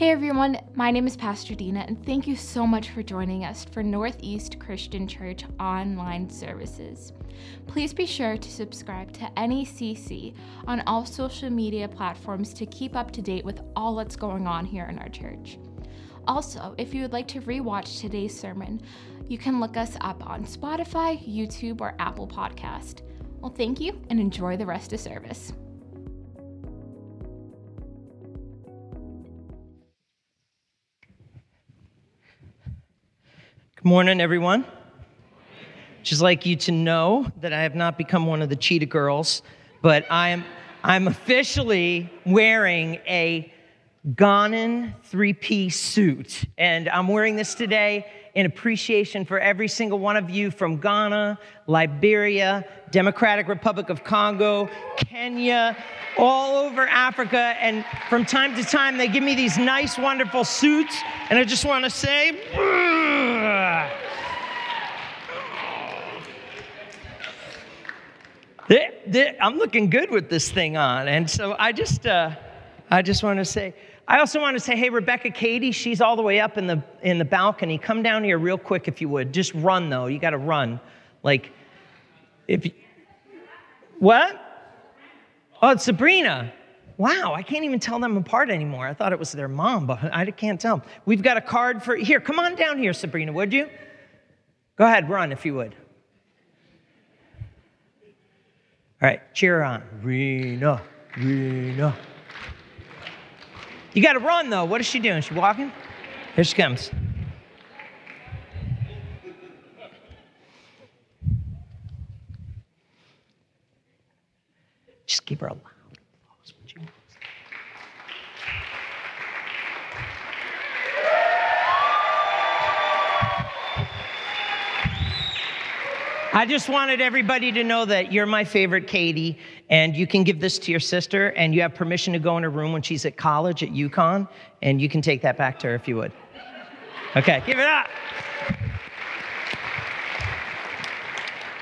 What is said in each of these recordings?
Hey everyone, my name is Pastor Dina, and thank you so much for joining us for Northeast Christian Church online services. Please be sure to subscribe to NECC on all social media platforms to keep up to date with all that's going on here in our church. Also, if you would like to rewatch today's sermon, you can look us up on Spotify, YouTube, or Apple Podcast. Well, thank you, and enjoy the rest of service. Good morning, everyone. Just like you to know that I have not become one of the cheetah girls, but I'm officially wearing a Ghanaian three-piece suit, and I'm wearing this today in appreciation for every single one of you from Ghana, Liberia, Democratic Republic of Congo, Kenya, all over Africa, and from time to time they give me these nice, wonderful suits, and I just want to say, I'm looking good with this thing on, and so I just want to say, I also want to say, hey, Rebecca Katie, she's all the way up in the balcony. Come down here real quick if you would. Just run though. You got to run. Like, what? Oh, it's Sabrina. Wow, I can't even tell them apart anymore. I thought it was their mom, but I can't tell them. We've got a card for here. Come on down here, Sabrina, would you? Go ahead, run if you would. All right, cheer on. Rena. You got to run, though. What is she doing? She walking? Here she comes. Just give her a loud applause, would you? I just wanted everybody to know that you're my favorite Katie, and you can give this to your sister, and you have permission to go in her room when she's at college at UConn, and you can take that back to her if you would. Okay, give it up.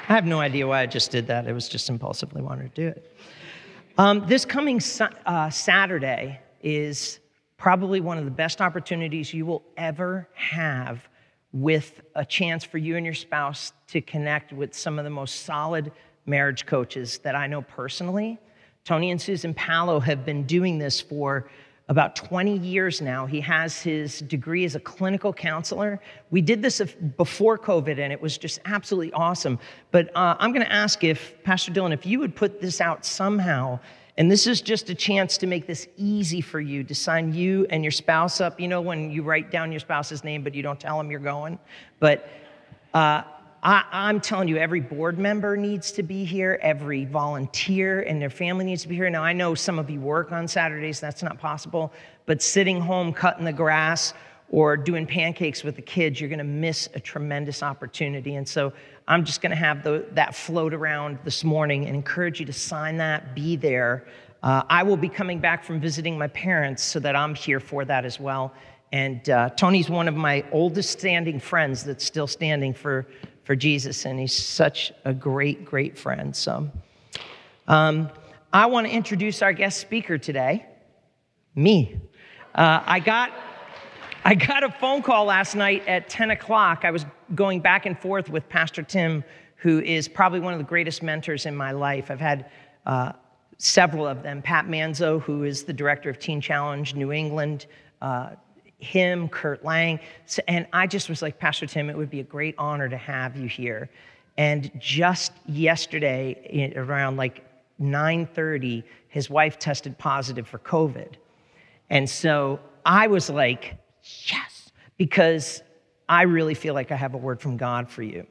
I have no idea why I just did that. It was just impulsively wanted to do it. This coming Saturday is probably one of the best opportunities you will ever have with a chance for you and your spouse to connect with some of the most solid marriage coaches that I know personally. Tony and Susan Palo have been doing this for about 20 years now. He has his degree as a clinical counselor. We did this before COVID, and it was just absolutely awesome. But I'm going to ask if, Pastor Dylan, if you would put this out somehow, and this is just a chance to make this easy for you, to sign you and your spouse up. You know when you write down your spouse's name, but you don't tell them you're going? But I'm telling you, every board member needs to be here, every volunteer and their family needs to be here. Now, I know some of you work on Saturdays, that's not possible, but sitting home cutting the grass or doing pancakes with the kids, you're gonna miss a tremendous opportunity. And so I'm just gonna have that float around this morning and encourage you to sign that, be there. I will be coming back from visiting my parents so that I'm here for that as well. And Tony's one of my oldest standing friends that's still standing for Jesus, and he's such a great, great friend. So I want to introduce our guest speaker today, me. I got a phone call last night at 10 o'clock. I was going back and forth with Pastor Tim, who is probably one of the greatest mentors in my life. I've had several of them. Pat Manzo, who is the director of Teen Challenge New England, him, Kurt Lang, and I just was like, Pastor Tim, it would be a great honor to have you here. And just yesterday, around like 9:30, his wife tested positive for COVID. And so I was like, yes, because I really feel like I have a word from God for you.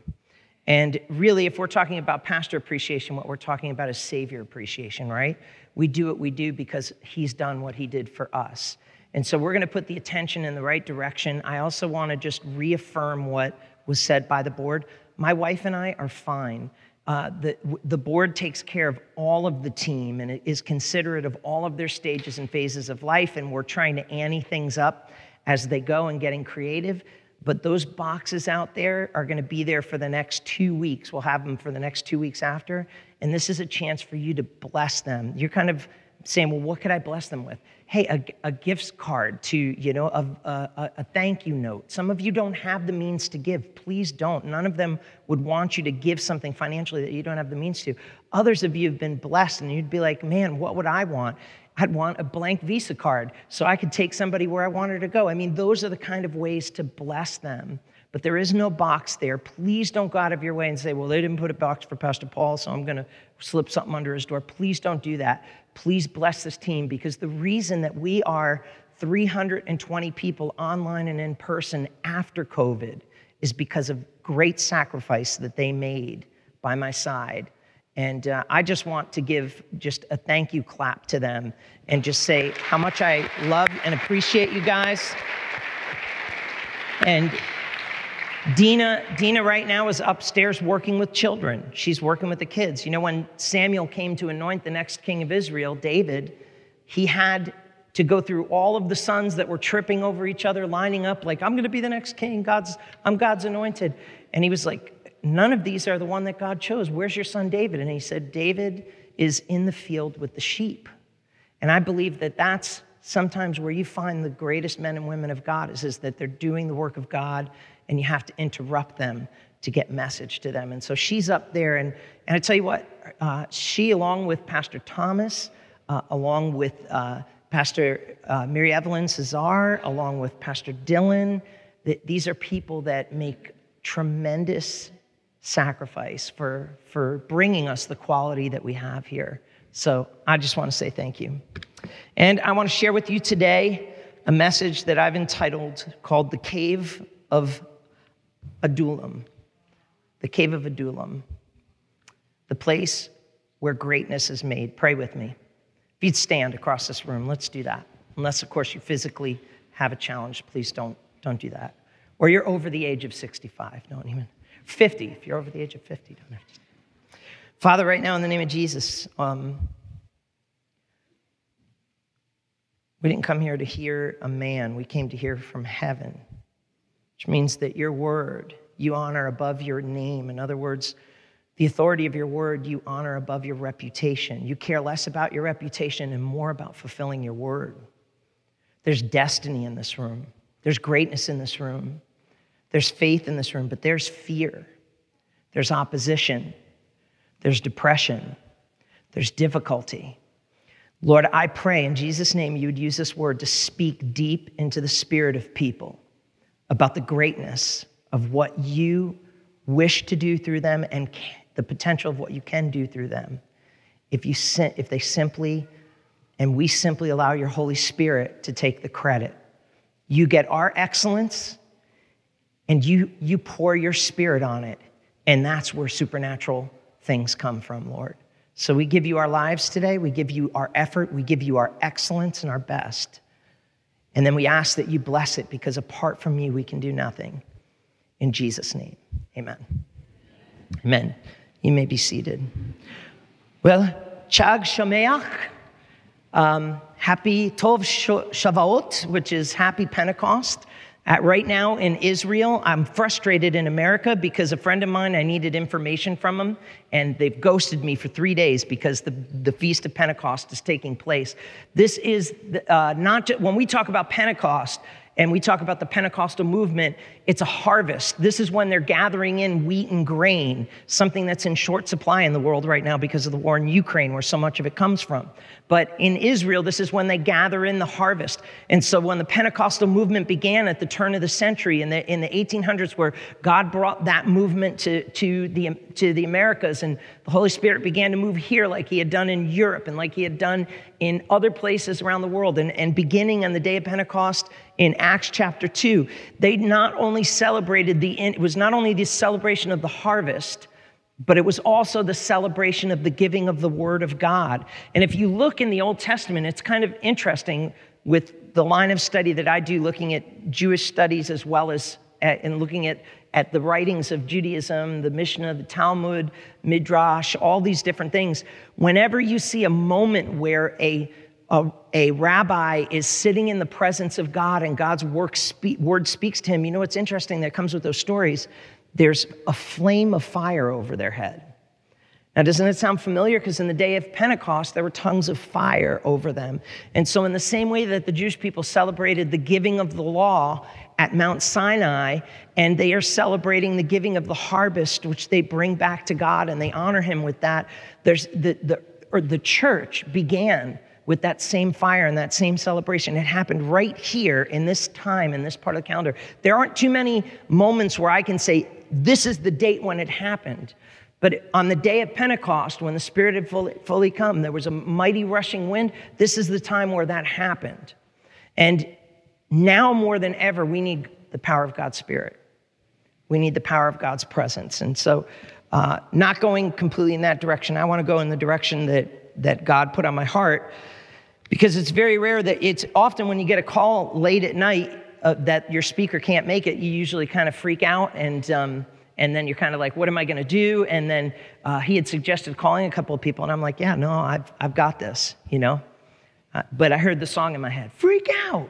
And really, if we're talking about pastor appreciation, what we're talking about is Savior appreciation, right? We do what we do because he's done what he did for us. And so we're going to put the attention in the right direction. I also want to just reaffirm what was said by the board. My wife and I are fine. The board takes care of all of the team, and it is considerate of all of their stages and phases of life, and we're trying to ante things up as they go and getting creative. But those boxes out there are going to be there for the next 2 weeks. We'll have them for the next 2 weeks after. And this is a chance for you to bless them. You're kind of saying, well, what could I bless them with? Hey, a gifts card to, you know, a thank you note. Some of you don't have the means to give. Please don't. None of them would want you to give something financially that you don't have the means to. Others of you have been blessed, and you'd be like, man, what would I want? I'd want a blank Visa card so I could take somebody where I wanted to go. I mean, those are the kind of ways to bless them. But there is no box there. Please don't go out of your way and say, well, they didn't put a box for Pastor Paul, so I'm going to slip something under his door. Please don't do that. Please bless this team, because the reason that we are 320 people online and in person after COVID is because of great sacrifice that they made by my side. And I just want to give just a thank you clap to them and just say how much I love and appreciate you guys. And Dina right now is upstairs working with children. She's working with the kids. You know, when Samuel came to anoint the next king of Israel, David, he had to go through all of the sons that were tripping over each other, lining up like, I'm going to be the next king. I'm God's anointed. And he was like, none of these are the one that God chose. Where's your son David? And he said, David is in the field with the sheep. And I believe that that's sometimes where you find the greatest men and women of God is that they're doing the work of God, and you have to interrupt them to get message to them. And so she's up there. And I tell you what, she, along with Pastor Thomas, along with Pastor Mary Evelyn Cesar, along with Pastor Dylan, these are people that make tremendous sacrifice for bringing us the quality that we have here. So I just want to say thank you. And I want to share with you today a message that I've entitled called The Cave of Adullam. The Cave of Adullam. The place where greatness is made. Pray with me. If you'd stand across this room, let's do that. Unless, of course, you physically have a challenge, please don't do that. Or you're over the age of 65. Don't even. 50, if you're over the age of 50, don't know. Father, right now in the name of Jesus, we didn't come here to hear a man. We came to hear from heaven, which means that your word you honor above your name. In other words, the authority of your word you honor above your reputation. You care less about your reputation and more about fulfilling your word. There's destiny in this room. There's greatness in this room. There's faith in this room, but there's fear. There's opposition. There's depression. There's difficulty. Lord, I pray in Jesus' name you would use this word to speak deep into the spirit of people about the greatness of what you wish to do through them and the potential of what you can do through them if they simply, and we simply allow your Holy Spirit to take the credit. You get our excellence, and you pour your spirit on it, and that's where supernatural things come from, Lord. So we give you our lives today. We give you our effort. We give you our excellence and our best. And then we ask that you bless it, because apart from you, we can do nothing. In Jesus' name, amen. Amen. You may be seated. Well, Chag Shameach, happy Tov Shavuot, which is happy Pentecost. Right now in Israel, I'm frustrated in America because a friend of mine, I needed information from him, and they've ghosted me for 3 days because the Feast of Pentecost is taking place. This is when we talk about Pentecost and we talk about the Pentecostal movement, it's a harvest. This is when they're gathering in wheat and grain, something that's in short supply in the world right now because of the war in Ukraine, where so much of it comes from. But in Israel, this is when they gather in the harvest. And so when the Pentecostal movement began at the turn of the century, in the 1800s, where God brought that movement to the Americas, and the Holy Spirit began to move here like he had done in Europe and like he had done in other places around the world. And beginning on the day of Pentecost in Acts chapter 2, they not only celebrated it was not only the celebration of the harvest, but it was also the celebration of the giving of the word of God. And if you look in the Old Testament, it's kind of interesting with the line of study that I do, looking at Jewish studies as well as and looking at the writings of Judaism, the Mishnah, the Talmud, Midrash, all these different things. Whenever you see a moment where a rabbi is sitting in the presence of God and God's word speaks to him, you know what's interesting that comes with those stories? There's a flame of fire over their head. Now, doesn't it sound familiar? Because in the day of Pentecost, there were tongues of fire over them. And so in the same way that the Jewish people celebrated the giving of the law at Mount Sinai, and they are celebrating the giving of the harvest, which they bring back to God, and they honor him with that, there's the church began with that same fire and that same celebration. It happened right here in this time, in this part of the calendar. There aren't too many moments where I can say, this is the date when it happened. But on the day of Pentecost, when the Spirit had fully come, there was a mighty rushing wind. This is the time where that happened. And now more than ever, we need the power of God's Spirit. We need the power of God's presence. And so not going completely in that direction, I want to go in the direction that God put on my heart, because it's very rare that it's often when you get a call late at night that your speaker can't make it, you usually kind of freak out and then you're kind of like, what am I going to do? And then he had suggested calling a couple of people, and I'm like, yeah, no, I've got this, you know. But I heard the song in my head, freak out.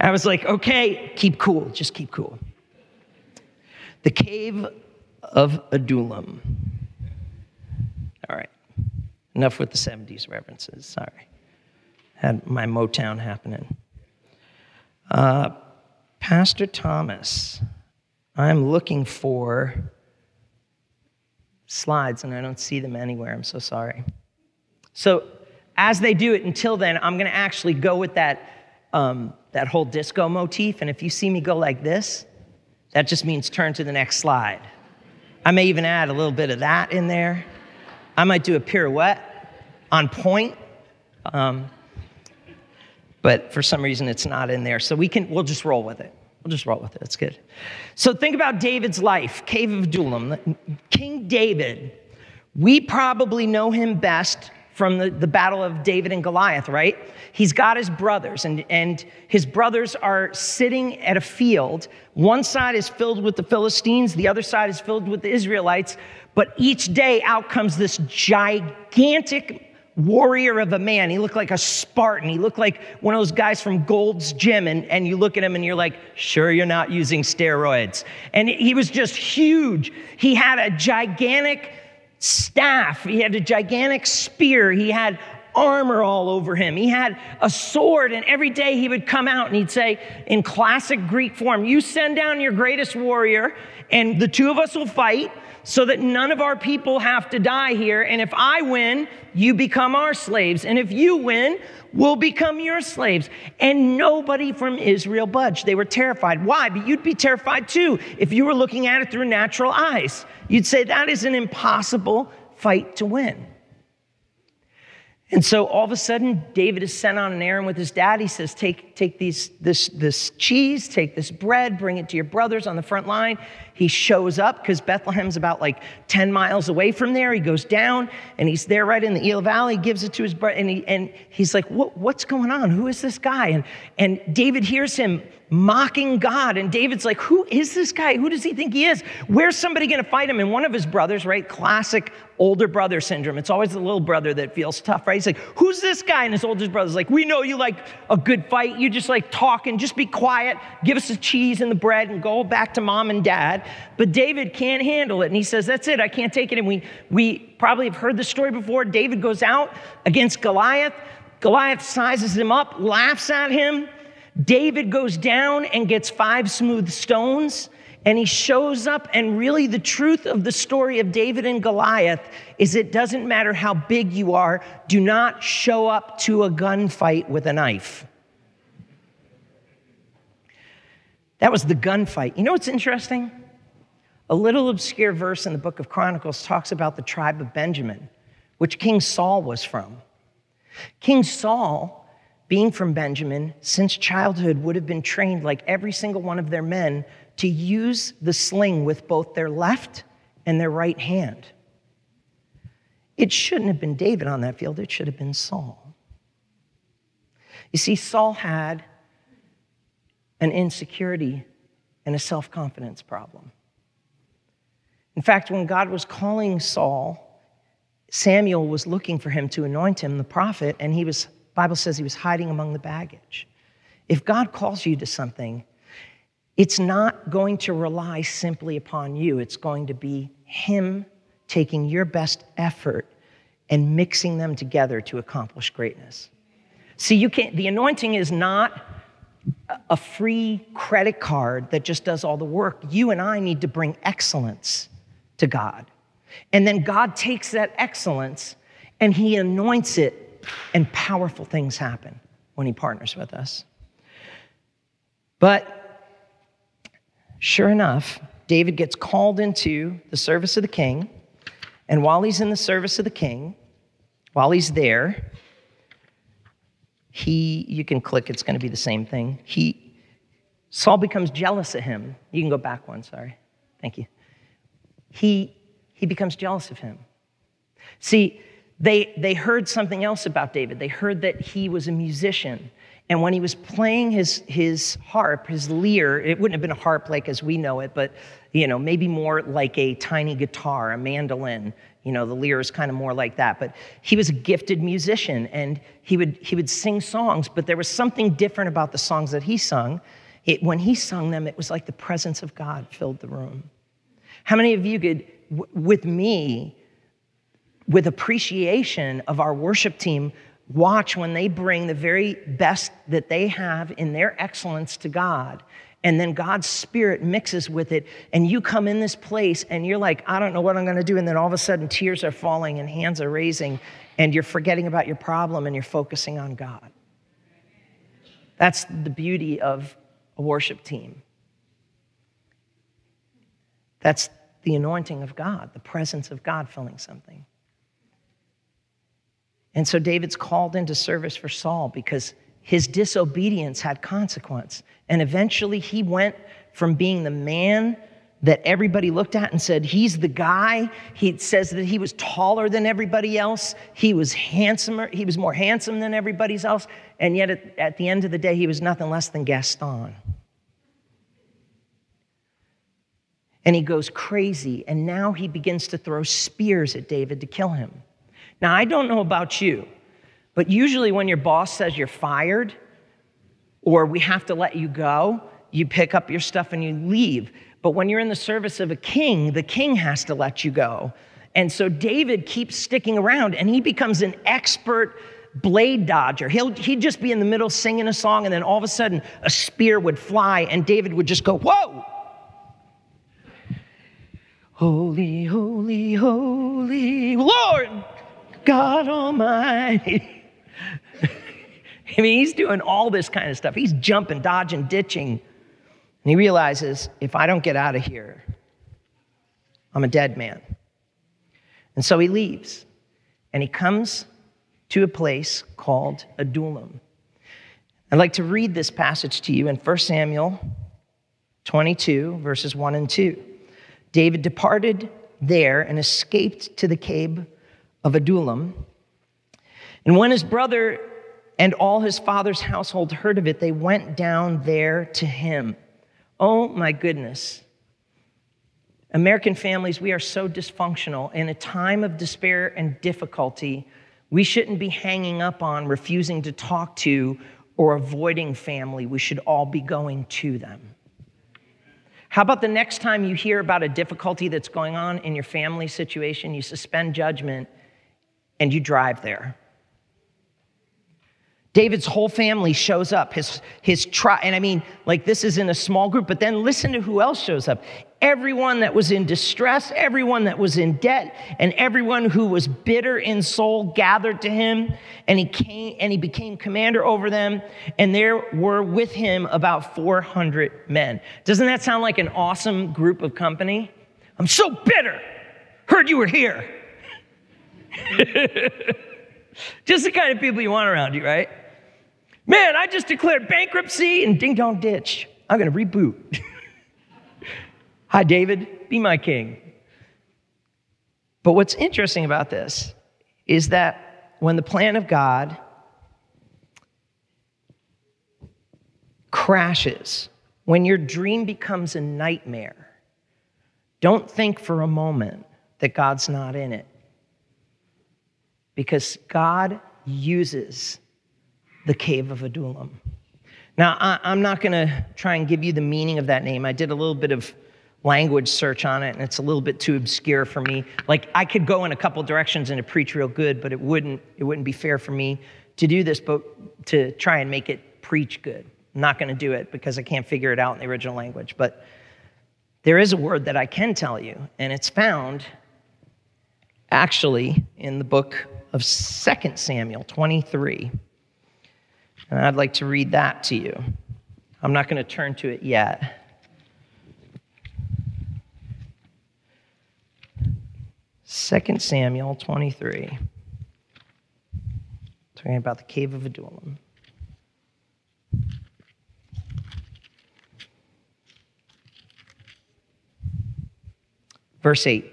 I was like, okay, keep cool, just keep cool. The Cave of Adullam. All right, enough with the 70s references, sorry. Had my Motown happening. Pastor Thomas, I'm looking for slides, and I don't see them anywhere. I'm so sorry. So as they do it, until then, I'm going to actually go with that whole disco motif. And if you see me go like this, that just means turn to the next slide. I may even add a little bit of that in there. I might do a pirouette on point. But for some reason, it's not in there. So we'll just roll with it. We'll just roll with it. It's good. So think about David's life, Cave of Adullam. King David, we probably know him best from the battle of David and Goliath, right? He's got his brothers, and his brothers are sitting at a field. One side is filled with the Philistines. The other side is filled with the Israelites. But each day out comes this gigantic warrior of a man. He looked like a Spartan. He looked like one of those guys from Gold's Gym, and you look at him and you're like, sure, you're not using steroids. And he was just huge. He had a gigantic staff. He had a gigantic spear. He had armor all over him. He had a sword, and every day he would come out and he'd say, in classic Greek form, you send down your greatest warrior, and the two of us will fight, so that none of our people have to die here. And if I win, you become our slaves. And if you win, we'll become your slaves. And nobody from Israel budged. They were terrified. Why? But you'd be terrified too if you were looking at it through natural eyes. You'd say, that is an impossible fight to win. And so all of a sudden, David is sent on an errand with his dad. He says, take this cheese, take this bread, bring it to your brothers on the front line. He shows up because Bethlehem's about like 10 miles away from there. He goes down, and he's there right in the Eel Valley. He gives it to his brother, and he's like, what's going on? Who is this guy? And David hears him mocking God, and David's like, who is this guy? Who does he think he is? Where's somebody going to fight him? And one of his brothers, right, classic older brother syndrome. It's always the little brother that feels tough, right? He's like, who's this guy? And his older brother's like, we know you like a good fight. You just like talking. Just be quiet. Give us the cheese and the bread and go back to mom and dad. But David can't handle it. And he says, that's it. I can't take it. And we probably have heard the story before. David goes out against Goliath. Goliath sizes him up, laughs at him. David goes down and gets 5 smooth stones, and he shows up, and really the truth of the story of David and Goliath is it doesn't matter how big you are, do not show up to a gunfight with a knife. That was the gunfight. You know what's interesting? A little obscure verse in the book of Chronicles talks about the tribe of Benjamin, which King Saul was from. King Saul, being from Benjamin, since childhood would have been trained like every single one of their men to use the sling with both their left and their right hand. It shouldn't have been David on that field. It should have been Saul. You see, Saul had an insecurity and a self-confidence problem. In fact, when God was calling Saul, Samuel was looking for him to anoint him, the prophet, and Bible says he was hiding among the baggage. If God calls you to something, it's not going to rely simply upon you. It's going to be him taking your best effort and mixing them together to accomplish greatness. See, you can't, the anointing is not a free credit card that just does all the work. You and I need to bring excellence to God. And then God takes that excellence and he anoints it, and powerful things happen when he partners with us. But sure enough, David gets called into the service of the king. And while he's in the service of the king, while he's there, you can click, it's going to be the same thing. Saul becomes jealous of him. You can go back one, sorry. Thank you. He becomes jealous of him. See, they heard something else about David. They heard that he was a musician. And when he was playing his harp, his lyre, it wouldn't have been a harp like as we know it, but, you know, maybe more like a tiny guitar, a mandolin. You know, the lyre is kind of more like that. But he was a gifted musician, and he would sing songs, but there was something different about the songs that he sung. When he sung them, it was like the presence of God filled the room. How many of you could, with me, with appreciation of our worship team, watch when they bring the very best that they have in their excellence to God, and then God's Spirit mixes with it, and you come in this place, and you're like, I don't know what I'm going to do, and then all of a sudden tears are falling and hands are raising, and you're forgetting about your problem, and you're focusing on God. That's the beauty of a worship team. That's the anointing of God, the presence of God filling something. And so David's called into service for Saul because his disobedience had consequence. And eventually he went from being the man that everybody looked at and said, he's the guy. He says that he was taller than everybody else. He was handsomer. He was more handsome than everybody else. And yet at the end of the day, he was nothing less than Gaston. And he goes crazy. And now he begins to throw spears at David to kill him. Now, I don't know about you, but usually when your boss says you're fired or we have to let you go, you pick up your stuff and you leave. But when you're in the service of a king, the king has to let you go. And so David keeps sticking around, and he becomes an expert blade dodger. He'd just be in the middle singing a song, and then all of a sudden a spear would fly, and David would just go, whoa! Holy, holy, holy Lord! God Almighty. I mean, he's doing all this kind of stuff. He's jumping, dodging, ditching. And he realizes, if I don't get out of here, I'm a dead man. And so he leaves. And he comes to a place called Adullam. I'd like to read this passage to you in 1 Samuel 22, verses 1 and 2. David departed there and escaped to the cave of Adullam. And when his brother and all his father's household heard of it, they went down there to him. Oh my goodness. American families, we are so dysfunctional. In a time of despair and difficulty, we shouldn't be hanging up on, refusing to talk to, or avoiding family. We should all be going to them. How about the next time you hear about a difficulty that's going on in your family situation, you suspend judgment and you drive there. David's whole family shows up, and I mean, like, this is in a small group, but then listen to who else shows up. Everyone that was in distress, everyone that was in debt, and everyone who was bitter in soul gathered to him, and he became commander over them, and there were with him about 400 men. Doesn't that sound like an awesome group of company? I'm so bitter. Heard you were here. Just the kind of people you want around you, right? Man, I just declared bankruptcy and ding dong ditch. I'm going to reboot. Hi, David, be my king. But what's interesting about this is that when the plan of God crashes, when your dream becomes a nightmare, don't think for a moment that God's not in it. Because God uses the cave of Adullam. Now, I'm not going to try and give you the meaning of that name. I did a little bit of language search on it, and it's a little bit too obscure for me. Like, I could go in a couple directions and to preach real good, but it wouldn't be fair for me to do this, but to try and make it preach good. I'm not going to do it because I can't figure it out in the original language. But there is a word that I can tell you, and it's found actually in the book of 2 Samuel 23. And I'd like to read that to you. I'm not going to turn to it yet. Second Samuel 23, talking about the Cave of Adullam. Verse 8,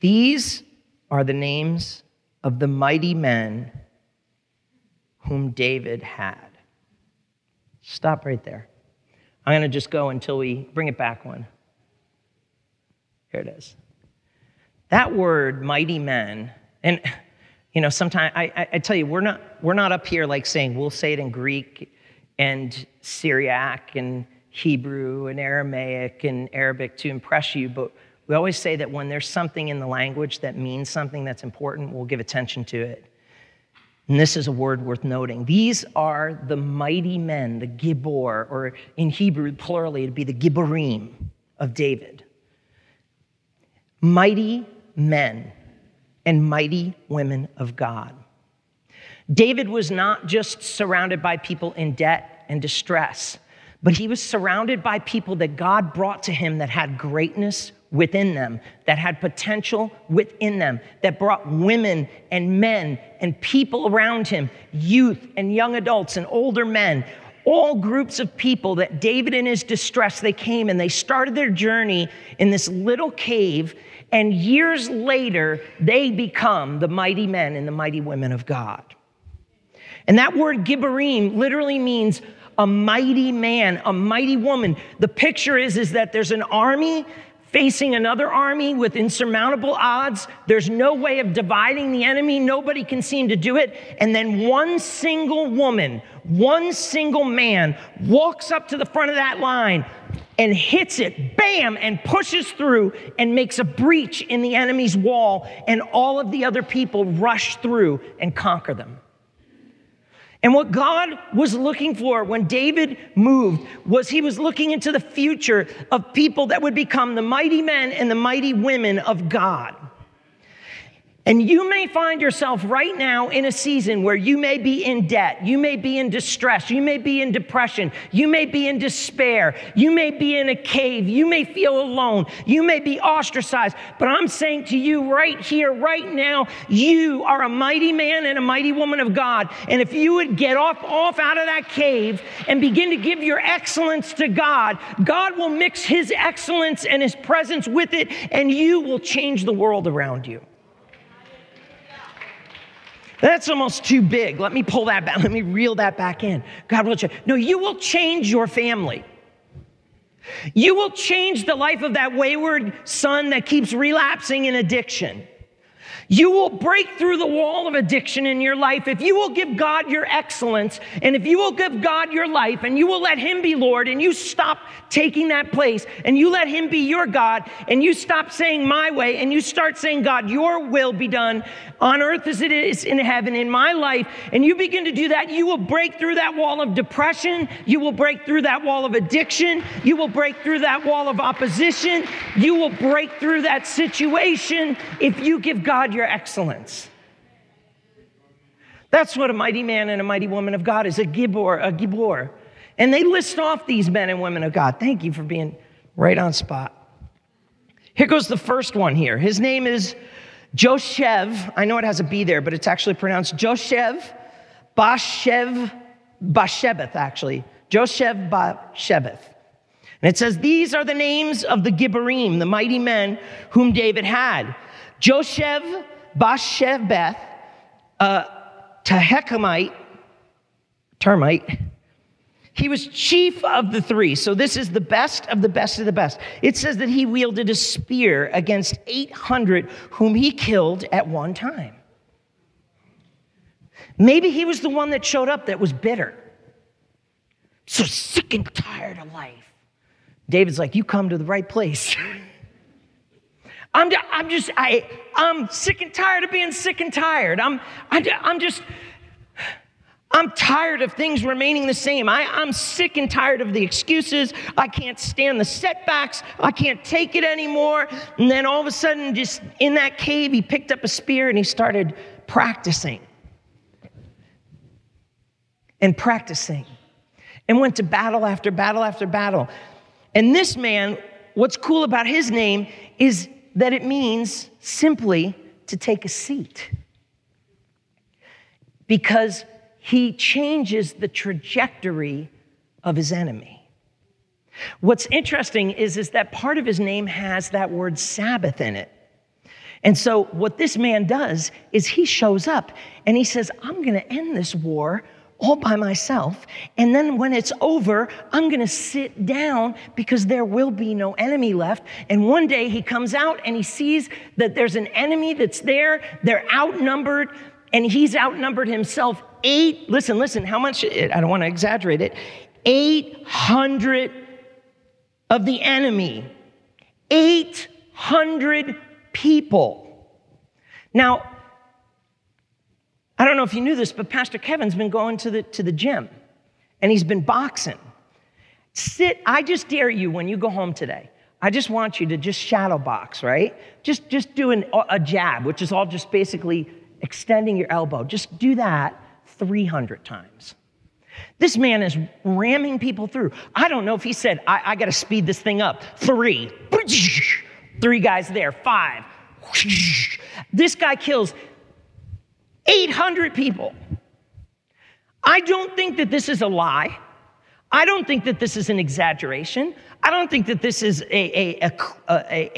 these are the names of the mighty men whom David had. Stop right there. I'm going to just go until we bring it back one. Here it is. That word, mighty men, and you know, sometimes I tell you, we're not up here like saying we'll say it in Greek and Syriac and Hebrew and Aramaic and Arabic to impress you, but we always say that when there's something in the language that means something that's important, we'll give attention to it. And this is a word worth noting. These are the mighty men, the Gibor, or in Hebrew, plurally, it'd be the Giborim of David. Mighty men and mighty women of God. David was not just surrounded by people in debt and distress, but he was surrounded by people that God brought to him that had greatness within them, that had potential within them, that brought women and men and people around him, youth and young adults and older men, all groups of people that David in his distress, they came and they started their journey in this little cave, and years later, they become the mighty men and the mighty women of God. And that word Gibberim literally means a mighty man, a mighty woman. The picture is that there's an army facing another army with insurmountable odds. There's no way of dividing the enemy. Nobody can seem to do it. And then one single woman, one single man walks up to the front of that line and hits it, bam, and pushes through and makes a breach in the enemy's wall, and all of the other people rush through and conquer them. And what God was looking for when David moved was he was looking into the future of people that would become the mighty men and the mighty women of God. And you may find yourself right now in a season where you may be in debt, you may be in distress, you may be in depression, you may be in despair, you may be in a cave, you may feel alone, you may be ostracized, but I'm saying to you right here, right now, you are a mighty man and a mighty woman of God, and if you would get off out of that cave and begin to give your excellence to God, God will mix his excellence and his presence with it, and you will change the world around you. That's almost too big. Let me pull that back. Let me reel that back in. God will change. No, you will change your family. You will change the life of that wayward son that keeps relapsing in addiction. You will break through the wall of addiction in your life if you will give God your excellence, and if you will give God your life, and you will let him be Lord, and you stop taking that place, and you let him be your God, and you stop saying my way, and you start saying, God, your will be done on earth as it is in heaven in my life, and you begin to do that, you will break through that wall of depression, you will break through that wall of addiction, you will break through that wall of opposition, you will break through that situation if you give God your excellence. That's what a mighty man and a mighty woman of God is, a Gibor. And they list off these men and women of God. Thank you for being right on spot. Here goes the first one here. His name is Joshev. I know it has a B there, but it's actually pronounced Joshev-Bashevet, actually. Joshev-Bashevet. And it says, these are the names of the Gibberim, the mighty men whom David had. Joshev-Bashevet, a Tehechemite, termite. He was chief of the three. So this is the best of the best of the best. It says that he wielded a spear against 800 whom he killed at one time. Maybe he was the one that showed up that was bitter. So sick and tired of life. David's like, you come to the right place. I'm sick and tired of being sick and tired. I'm tired of things remaining the same. I'm sick and tired of the excuses. I can't stand the setbacks. I can't take it anymore. And then all of a sudden, just in that cave, he picked up a spear and he started practicing. And practicing. And went to battle after battle after battle. And this man, what's cool about his name is that it means simply to take a seat. Because he changes the trajectory of his enemy. What's interesting is that part of his name has that word Sabbath in it. And so what this man does is he shows up and he says, I'm going to end this war all by myself. And then when it's over, I'm going to sit down because there will be no enemy left. And one day he comes out and he sees that there's an enemy that's there. They're outnumbered and he's outnumbered himself. How much? I don't want to exaggerate it. 800 of the enemy. 800 people. Now, I don't know if you knew this, but Pastor Kevin's been going to the gym, and he's been boxing. I just dare you when you go home today. I just want you to just shadow box, right? Just do a jab, which is all just basically extending your elbow. Just do that 300 times. This man is ramming people through. I don't know if he said, I got to speed this thing up. 3. 3 guys there. 5. This guy kills 800 people. I don't think that this is a lie. I don't think that this is an exaggeration. I don't think that this is a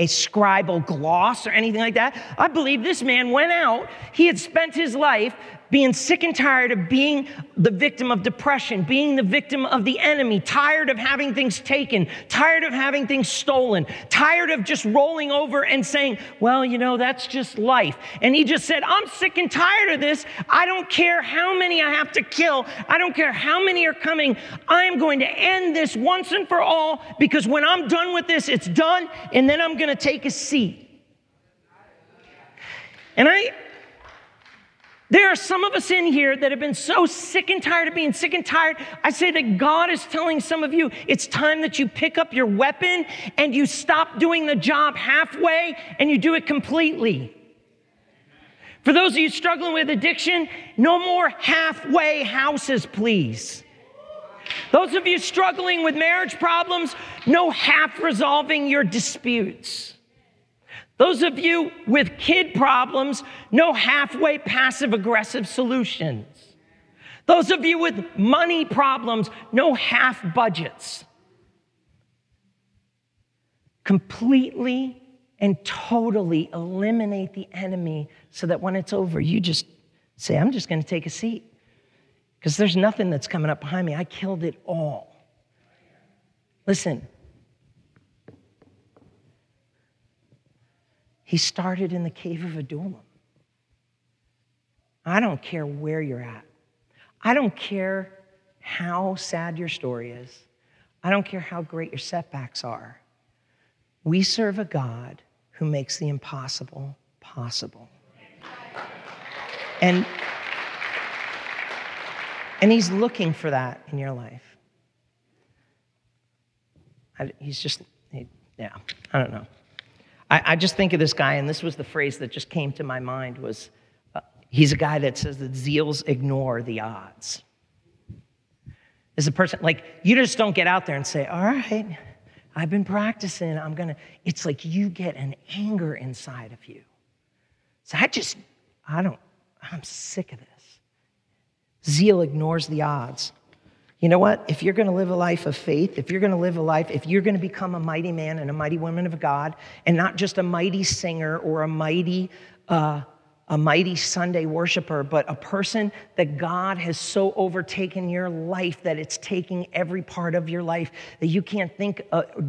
scribal gloss or anything like that. I believe this man went out. He had spent his life being sick and tired of being the victim of depression, being the victim of the enemy, tired of having things taken, tired of having things stolen, tired of just rolling over and saying, well, you know, that's just life. And he just said, I'm sick and tired of this. I don't care how many I have to kill. I don't care how many are coming. I'm going to end this once and for all because when I'm done with this, it's done, and then I'm going to take a seat. And there are some of us in here that have been so sick and tired of being sick and tired. I say that God is telling some of you, it's time that you pick up your weapon and you stop doing the job halfway and you do it completely. For those of you struggling with addiction, no more halfway houses, please. Those of you struggling with marriage problems, no half resolving your disputes. Those of you with kid problems, no halfway passive-aggressive solutions. Those of you with money problems, no half budgets. Completely and totally eliminate the enemy so that when it's over, you just say, I'm just going to take a seat because there's nothing that's coming up behind me. I killed it all. Listen. He started in the Cave of Adullam. I don't care where you're at. I don't care how sad your story is. I don't care how great your setbacks are. We serve a God who makes the impossible possible. And he's looking for that in your life. I don't know. I just think of this guy, and this was the phrase that just came to my mind, was he's a guy that says that zeals ignore the odds. As a person, like, you just don't get out there and say, all right, I've been practicing, I'm going to. It's like you get an anger inside of you. So I'm sick of this. Zeal ignores the odds. You know what? If you're going to live a life of faith, if you're going to become a mighty man and a mighty woman of God, and not just a mighty singer or a mighty Sunday worshiper, but a person that God has so overtaken your life that it's taking every part of your life, that you can't think,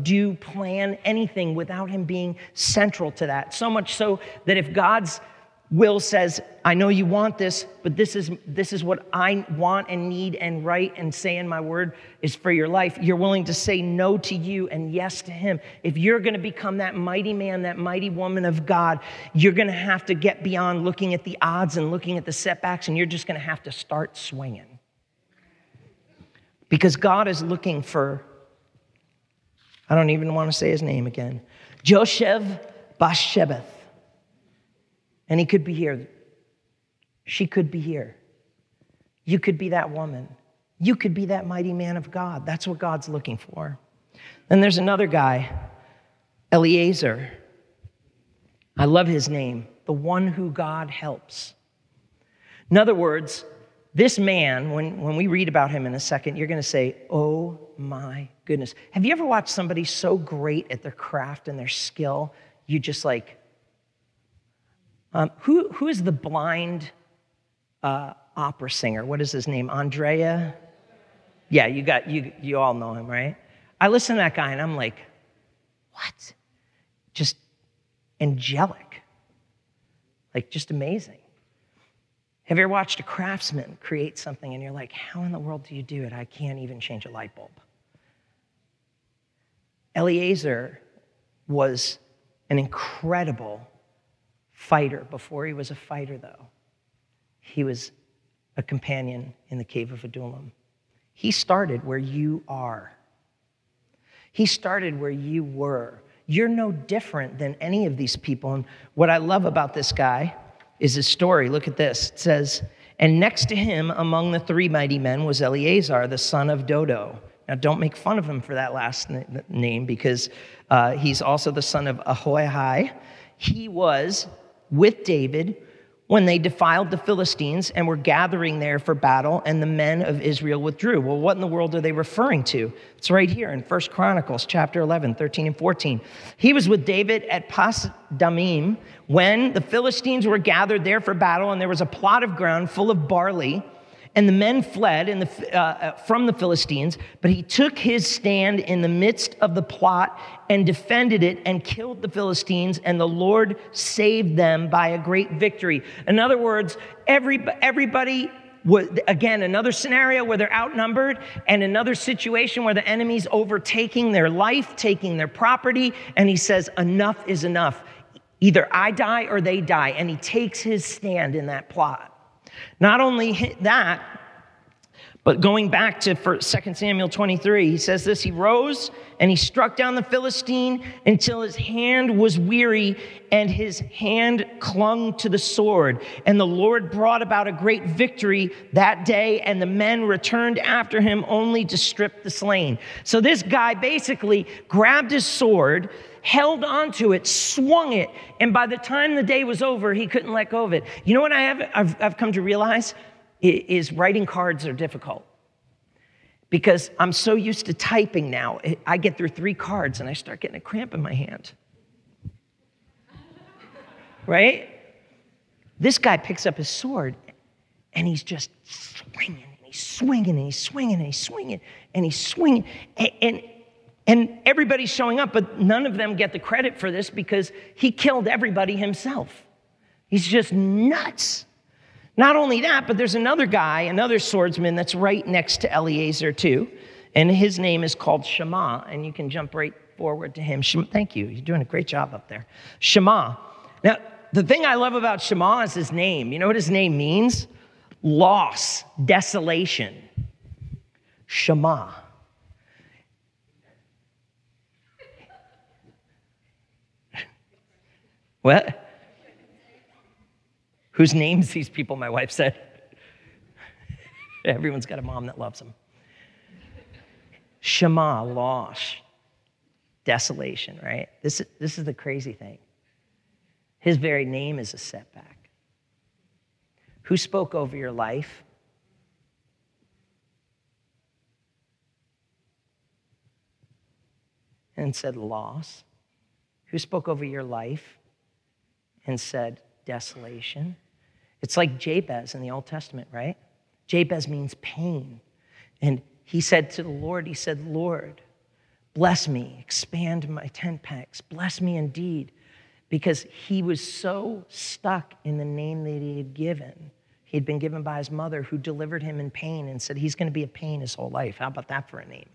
do, plan anything without him being central to that. So much so that if God's Will says, I know you want this, but this is what I want and need and write and say in my word is for your life. You're willing to say no to you and yes to him. If you're going to become that mighty man, that mighty woman of God, you're going to have to get beyond looking at the odds and looking at the setbacks, and you're just going to have to start swinging. Because God is looking for, I don't even want to say his name again, Joshev-Bashevet. And he could be here. She could be here. You could be that woman. You could be that mighty man of God. That's what God's looking for. Then there's another guy, Eliezer. I love his name, the one who God helps. In other words, this man, when we read about him in a second, you're going to say, oh my goodness. Have you ever watched somebody so great at their craft and their skill, you just like, who is the blind opera singer? What is his name? Andrea? Yeah, you all know him, right? I listen to that guy and I'm like, what? Just angelic. Like, just amazing. Have you ever watched a craftsman create something and you're like, how in the world do you do it? I can't even change a light bulb. Eliezer was an incredible fighter. Before he was a fighter, though, he was a companion in the Cave of Adullam. He started where you are. He started where you were. You're no different than any of these people. And what I love about this guy is his story. Look at this. It says, and next to him among the three mighty men was Eleazar, the son of Dodo. Now, don't make fun of him for that last name, because he's also the son of Ahoihai. He was with David when they defiled the Philistines and were gathering there for battle, and the men of Israel withdrew. Well, what in the world are they referring to? It's right here in 1 Chronicles chapter 11, 13 and 14. He was with David at Pas-Damim when the Philistines were gathered there for battle, and there was a plot of ground full of barley, and the men fled from the Philistines, but he took his stand in the midst of the plot and defended it and killed the Philistines, and the Lord saved them by a great victory. In other words, everybody was, again, another scenario where they're outnumbered and another situation where the enemy's overtaking their life, taking their property, and he says, enough is enough. Either I die or they die, and he takes his stand in that plot. Not only that, but going back to 2 Samuel 23, he says this, he rose and he struck down the Philistine until his hand was weary and his hand clung to the sword. And the Lord brought about a great victory that day, and the men returned after him only to strip the slain. So this guy basically grabbed his sword, held onto it, swung it, and by the time the day was over, he couldn't let go of it. You know what I've come to realize is writing cards are difficult, because I'm so used to typing now. I get through 3 cards and I start getting a cramp in my hand. Right? This guy picks up his sword and he's just swinging and he's swinging and he's swinging and he's swinging and he's swinging and everybody's showing up, but none of them get the credit for this because he killed everybody himself. He's just nuts. Not only that, but there's another guy, another swordsman that's right next to Eliezer too, and his name is called Shammah, and you can jump right forward to him. Thank you. You're doing a great job up there. Shammah. Now, the thing I love about Shammah is his name. You know what his name means? Loss, desolation. Shammah. What? Whose names these people, my wife said. Everyone's got a mom that loves them. Shema, loss, desolation, right? This is the crazy thing. His very name is a setback. Who spoke over your life? And said loss. Who spoke over your life? And said, desolation. It's like Jabez in the Old Testament, right? Jabez means pain. And he said to the Lord, he said, Lord, bless me, expand my tent pegs, bless me indeed. because he was so stuck in the name that he had given. He'd been given by his mother, who delivered him in pain and said, he's going to be a pain his whole life. How about that for a name?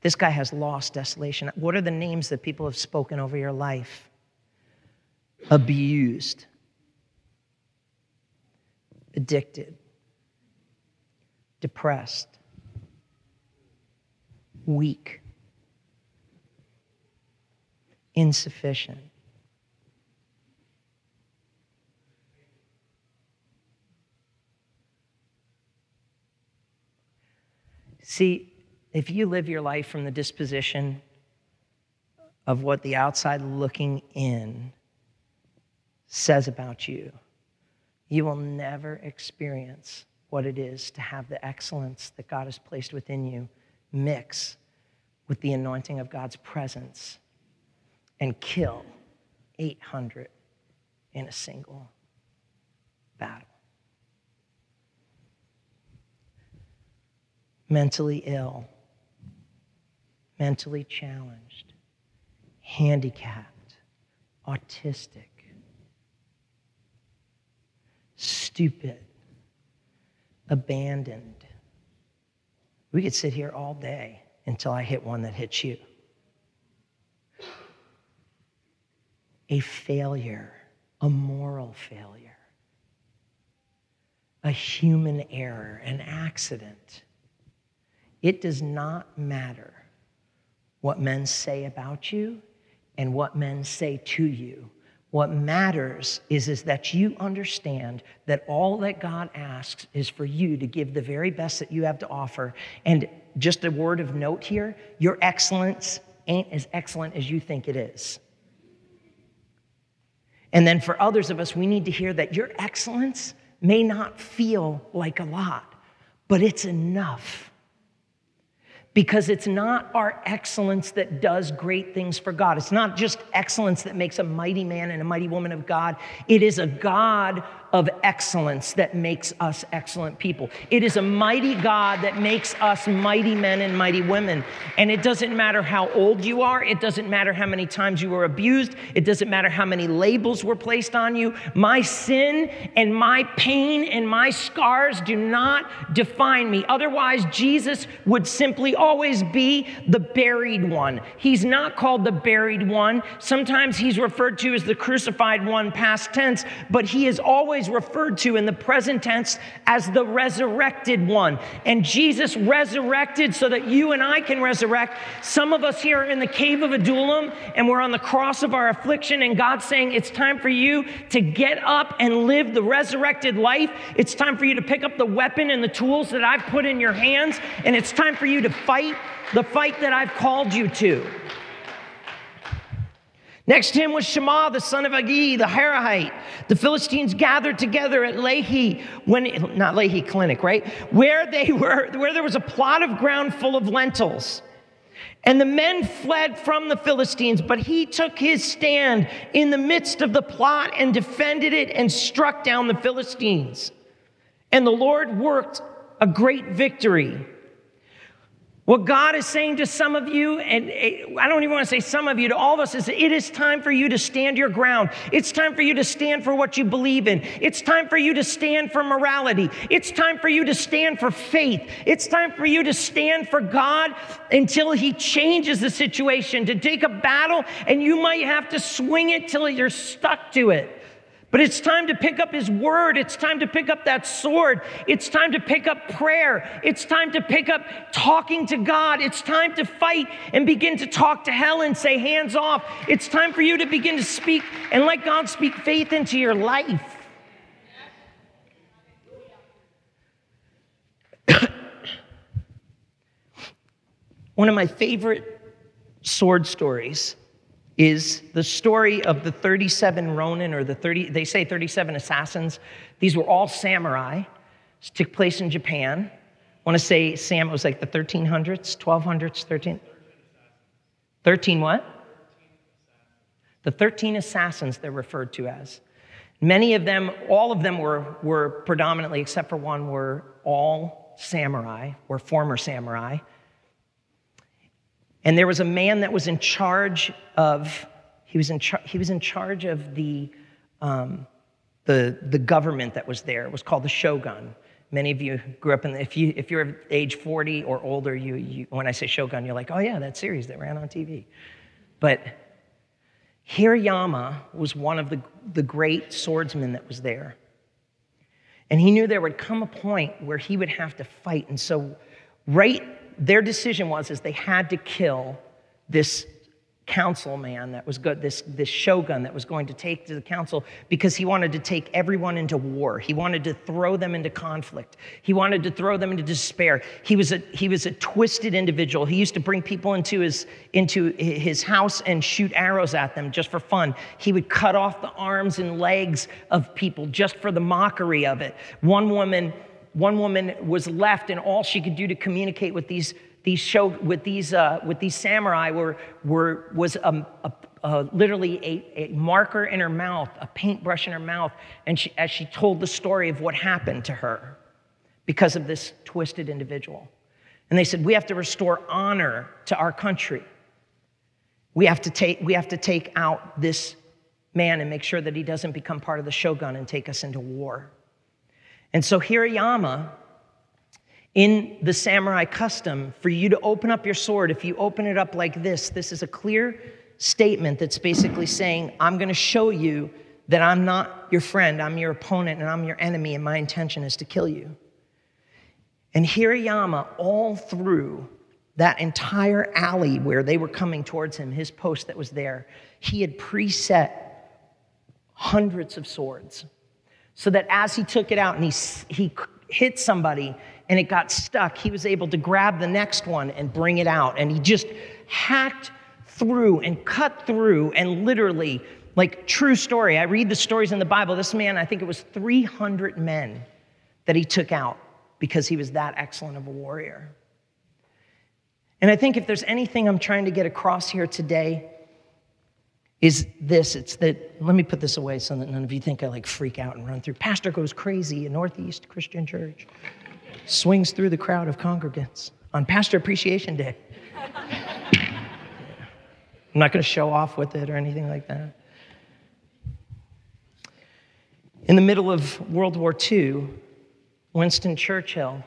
This guy has loss, desolation. What are the names that people have spoken over your life? Abused. Addicted. Depressed. Weak. Insufficient. See, if you live your life from the disposition of what the outside looking in says about you, you will never experience what it is to have the excellence that God has placed within you mix with the anointing of God's presence and kill 800 in a single battle. Mentally ill, mentally challenged, handicapped, autistic, stupid, abandoned. We could sit here all day until I hit one that hits you. A failure, a moral failure, a human error, an accident. It does not matter what men say about you and what men say to you. What matters is that you understand that all that God asks is for you to give the very best that you have to offer. And just a word of note here, your excellence ain't as excellent as you think it is. And then for others of us, we need to hear that your excellence may not feel like a lot, but it's enough. Because it's not our excellence that does great things for God. It's not just excellence that makes a mighty man and a mighty woman of God. It is a God of excellence that makes us excellent people. It is a mighty God that makes us mighty men and mighty women. And it doesn't matter how old you are. It doesn't matter how many times you were abused. It doesn't matter how many labels were placed on you. My sin and my pain and my scars do not define me. Otherwise, Jesus would simply always be the buried one. He's not called the buried one. Sometimes he's referred to as the crucified one, past tense, but he is always referred to in the present tense as the resurrected one. And Jesus resurrected so that you and I can resurrect. Some of us here are in the cave of Adullam and we're on the cross of our affliction, and God's saying, it's time for you to get up and live the resurrected life. It's time for you to pick up the weapon and the tools that I've put in your hands, and it's time for you to fight the fight that I've called you to. Next to him was Shammah, the son of Agi, the Harahite. The Philistines gathered together at Lehi, not Lehi Clinic, right? Where there was a plot of ground full of lentils. And the men fled from the Philistines, but he took his stand in the midst of the plot and defended it and struck down the Philistines. And the Lord worked a great victory. What God is saying to some of you, and I don't even want to say some of you, to all of us, is it is time for you to stand your ground. It's time for you to stand for what you believe in. It's time for you to stand for morality. It's time for you to stand for faith. It's time for you to stand for God until he changes the situation, to take a battle, and you might have to swing it till you're stuck to it. But it's time to pick up his word. It's time to pick up that sword. It's time to pick up prayer. It's time to pick up talking to God. It's time to fight and begin to talk to hell and say, hands off. It's time for you to begin to speak and let God speak faith into your life. One of my favorite sword stories is the story of the 37 Ronin, or they say 37 assassins. These were all samurai. This took place in Japan. I want to say, Sam, it was like the 1300s, 1200s, 13? 13 what? The 13 assassins they're referred to as. Many of them, all of them were predominantly, except for one, were all samurai, or former samurai. And there was a man that was in charge of He was in charge of the government that was there. It was called the shogun. Many of you grew up in the, if you're age 40 or older, you when I say shogun, you're like, oh yeah, that series that ran on TV. But Hirayama was one of the great swordsmen that was there. And he knew there would come a point where he would have to fight. And so their decision was they had to kill this councilman that was good, this shogun that was going to take to the council, because he wanted to take everyone into war. He wanted to throw them into conflict. He wanted to throw them into despair. He was a twisted individual. He used to bring people into his house and shoot arrows at them just for fun. He would cut off the arms and legs of people just for the mockery of it. One woman was left, and all she could do to communicate with these samurai was literally a marker in her mouth, a paintbrush in her mouth, and as she told the story of what happened to her because of this twisted individual. And they said, we have to restore honor to our country. We have to take out this man and make sure that he doesn't become part of the shogun and take us into war. And so Hirayama, in the samurai custom, for you to open up your sword, if you open it up like this, this is a clear statement that's basically saying, I'm going to show you that I'm not your friend, I'm your opponent, and I'm your enemy, and my intention is to kill you. And Hirayama, all through that entire alley where they were coming towards him, his post that was there, he had preset hundreds of swords, so that as he took it out and he hit somebody, and it got stuck, he was able to grab the next one and bring it out. And he just hacked through and cut through, and literally, like, true story. I read the stories in the Bible. This man, I think it was 300 men that he took out because he was that excellent of a warrior. And I think if there's anything I'm trying to get across here today is this. It's that, let me put this away so that none of you think I, like, freak out and run through. Pastor goes crazy in Northeast Christian Church. Swings through the crowd of congregants on Pastor Appreciation Day. I'm not going to show off with it or anything like that. In the middle of World War II, Winston Churchill,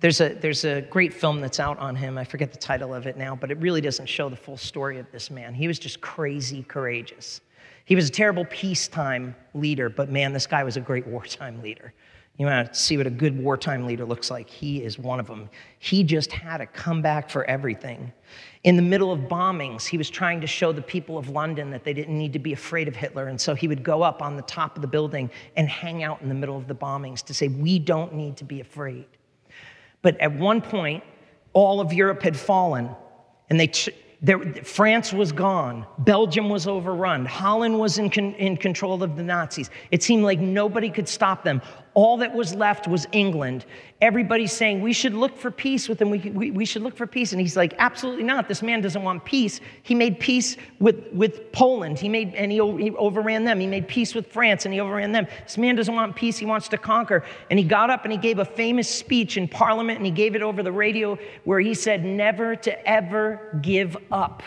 there's a great film that's out on him. I forget the title of it now, but it really doesn't show the full story of this man. He was just crazy courageous. He was a terrible peacetime leader, but man, this guy was a great wartime leader. You want to see what a good wartime leader looks like. He is one of them. He just had a comeback for everything. In the middle of bombings, he was trying to show the people of London that they didn't need to be afraid of Hitler, and so he would go up on the top of the building and hang out in the middle of the bombings to say, we don't need to be afraid. But at one point, all of Europe had fallen, and France was gone. Belgium was overrun. Holland was in control of the Nazis. It seemed like nobody could stop them. All that was left was England. Everybody's saying, we should look for peace with them. We should look for peace. And he's like, absolutely not. This man doesn't want peace. He made peace with Poland. He overran them. He made peace with France, and he overran them. This man doesn't want peace. He wants to conquer. And he got up and he gave a famous speech in Parliament, and he gave it over the radio, where he said, never to ever give up.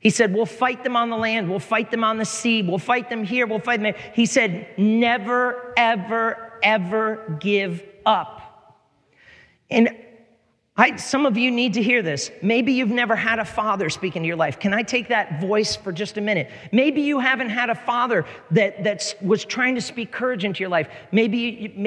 He said, we'll fight them on the land, we'll fight them on the sea, we'll fight them here, we'll fight them there. He said, never, ever, ever give up. And some of you need to hear this. Maybe you've never had a father speak into your life. Can I take that voice for just a minute? Maybe you haven't had a father that was trying to speak courage into your life. Maybe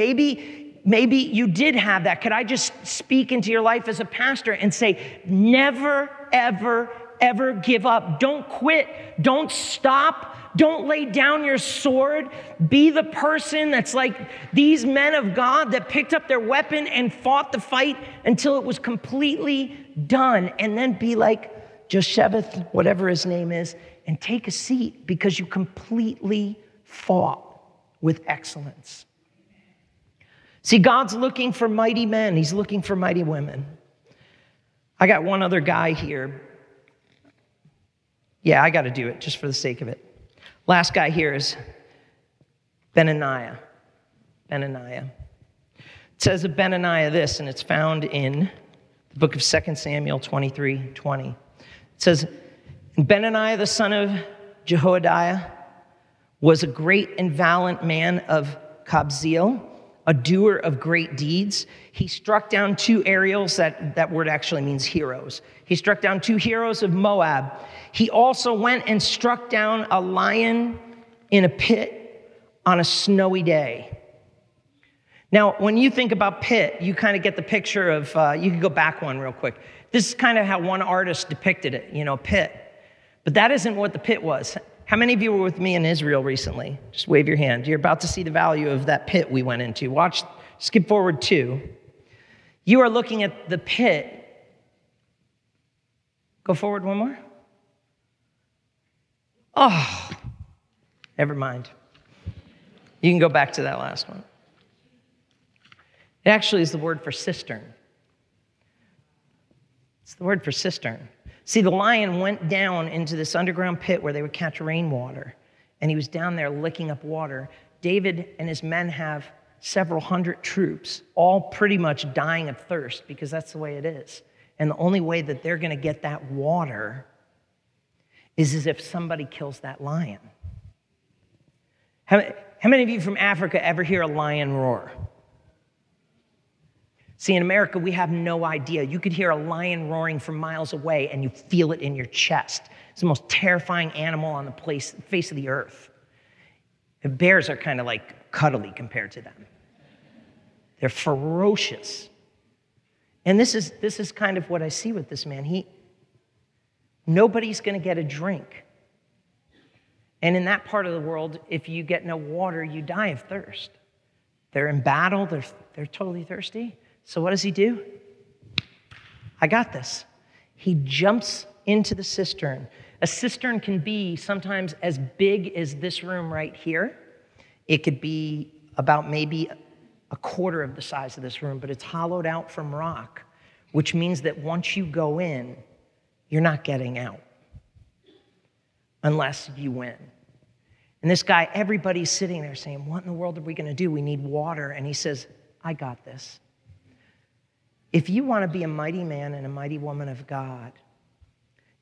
you did have that. Could I just speak into your life as a pastor and say, never, ever, ever give up. Don't quit. Don't stop. Don't lay down your sword. Be the person that's like these men of God that picked up their weapon and fought the fight until it was completely done. And then be like Joshev-Bashevet, whatever his name is, and take a seat, because you completely fought with excellence. See, God's looking for mighty men. He's looking for mighty women. I got one other guy here. Yeah, I got to do it just for the sake of it. Last guy here is Benaiah. Benaiah. It says of Benaiah this, and it's found in the book of 2 Samuel 23:20. It says, Benaiah, the son of Jehoiada, was a great and valiant man of Kabzeel, a doer of great deeds. He struck down two Ariels, that word actually means heroes. He struck down two heroes of Moab. He also went and struck down a lion in a pit on a snowy day. Now, when you think about pit, you kind of get the picture of, you can go back one real quick. This is kind of how one artist depicted it, you know, pit. But that isn't what the pit was. How many of you were with me in Israel recently? Just wave your hand. You're about to see the value of that pit we went into. Watch, skip forward 2. You are looking at the pit. Go forward one more. Oh, never mind. You can go back to that last one. It actually is the word for cistern. It's the word for cistern. See, the lion went down into this underground pit where they would catch rainwater, and he was down there licking up water. David and his men have several hundred troops, all pretty much dying of thirst, because that's the way it is. And the only way that they're going to get that water is as if somebody kills that lion. How many of you from Africa ever hear a lion roar? See, in America, we have no idea. You could hear a lion roaring from miles away, and you feel it in your chest. It's the most terrifying animal on the face of the earth. And bears are kind of like cuddly compared to them. They're ferocious. And this is kind of what I see with this man. Nobody's going to get a drink. And in that part of the world, if you get no water, you die of thirst. They're in battle. They're totally thirsty. So what does he do? I got this. He jumps into the cistern. A cistern can be sometimes as big as this room right here. It could be about maybe a quarter of the size of this room, but it's hollowed out from rock, which means that once you go in, you're not getting out unless you win. And this guy, everybody's sitting there saying, what in the world are we going to do? We need water. And he says, I got this. If you want to be a mighty man and a mighty woman of God,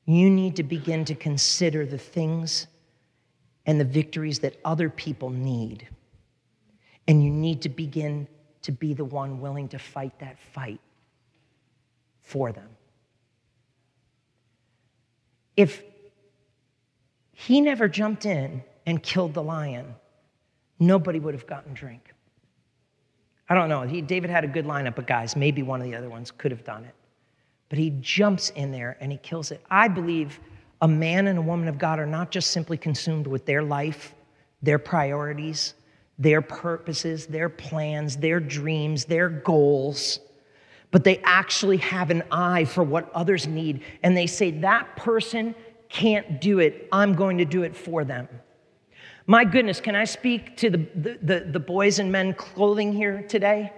you need to begin to consider the things and the victories that other people need. And you need to begin to be the one willing to fight that fight for them. If he never jumped in and killed the lion, nobody would have gotten drink. I don't know. David had a good lineup of guys. Maybe one of the other ones could have done it. But he jumps in there and he kills it. I believe a man and a woman of God are not just simply consumed with their life, their priorities, their purposes, their plans, their dreams, their goals, but they actually have an eye for what others need. And they say, that person can't do it. I'm going to do it for them. My goodness, can I speak to the boys and men clothing here today?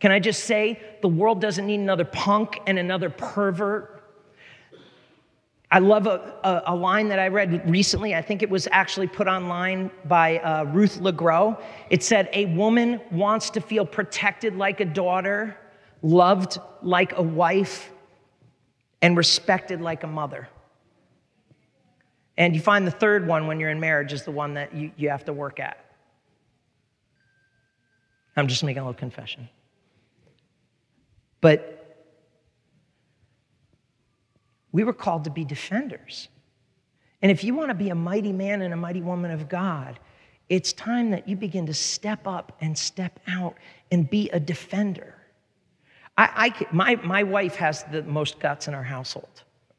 Can I just say the world doesn't need another punk and another pervert? I love a line that I read recently. I think it was actually put online by Ruth LeGros. It said, a woman wants to feel protected like a daughter, loved like a wife, and respected like a mother. And you find the third one when you're in marriage is the one that you have to work at. I'm just making a little confession. But we were called to be defenders. And if you want to be a mighty man and a mighty woman of God, it's time that you begin to step up and step out and be a defender. My wife has the most guts in our household.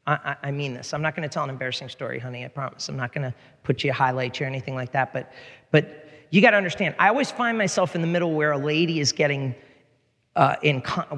I mean this. I'm not going to tell an embarrassing story, honey, I promise. I'm not going to put you a highlight or anything like that. But you got to understand, I always find myself in the middle where a lady is getting,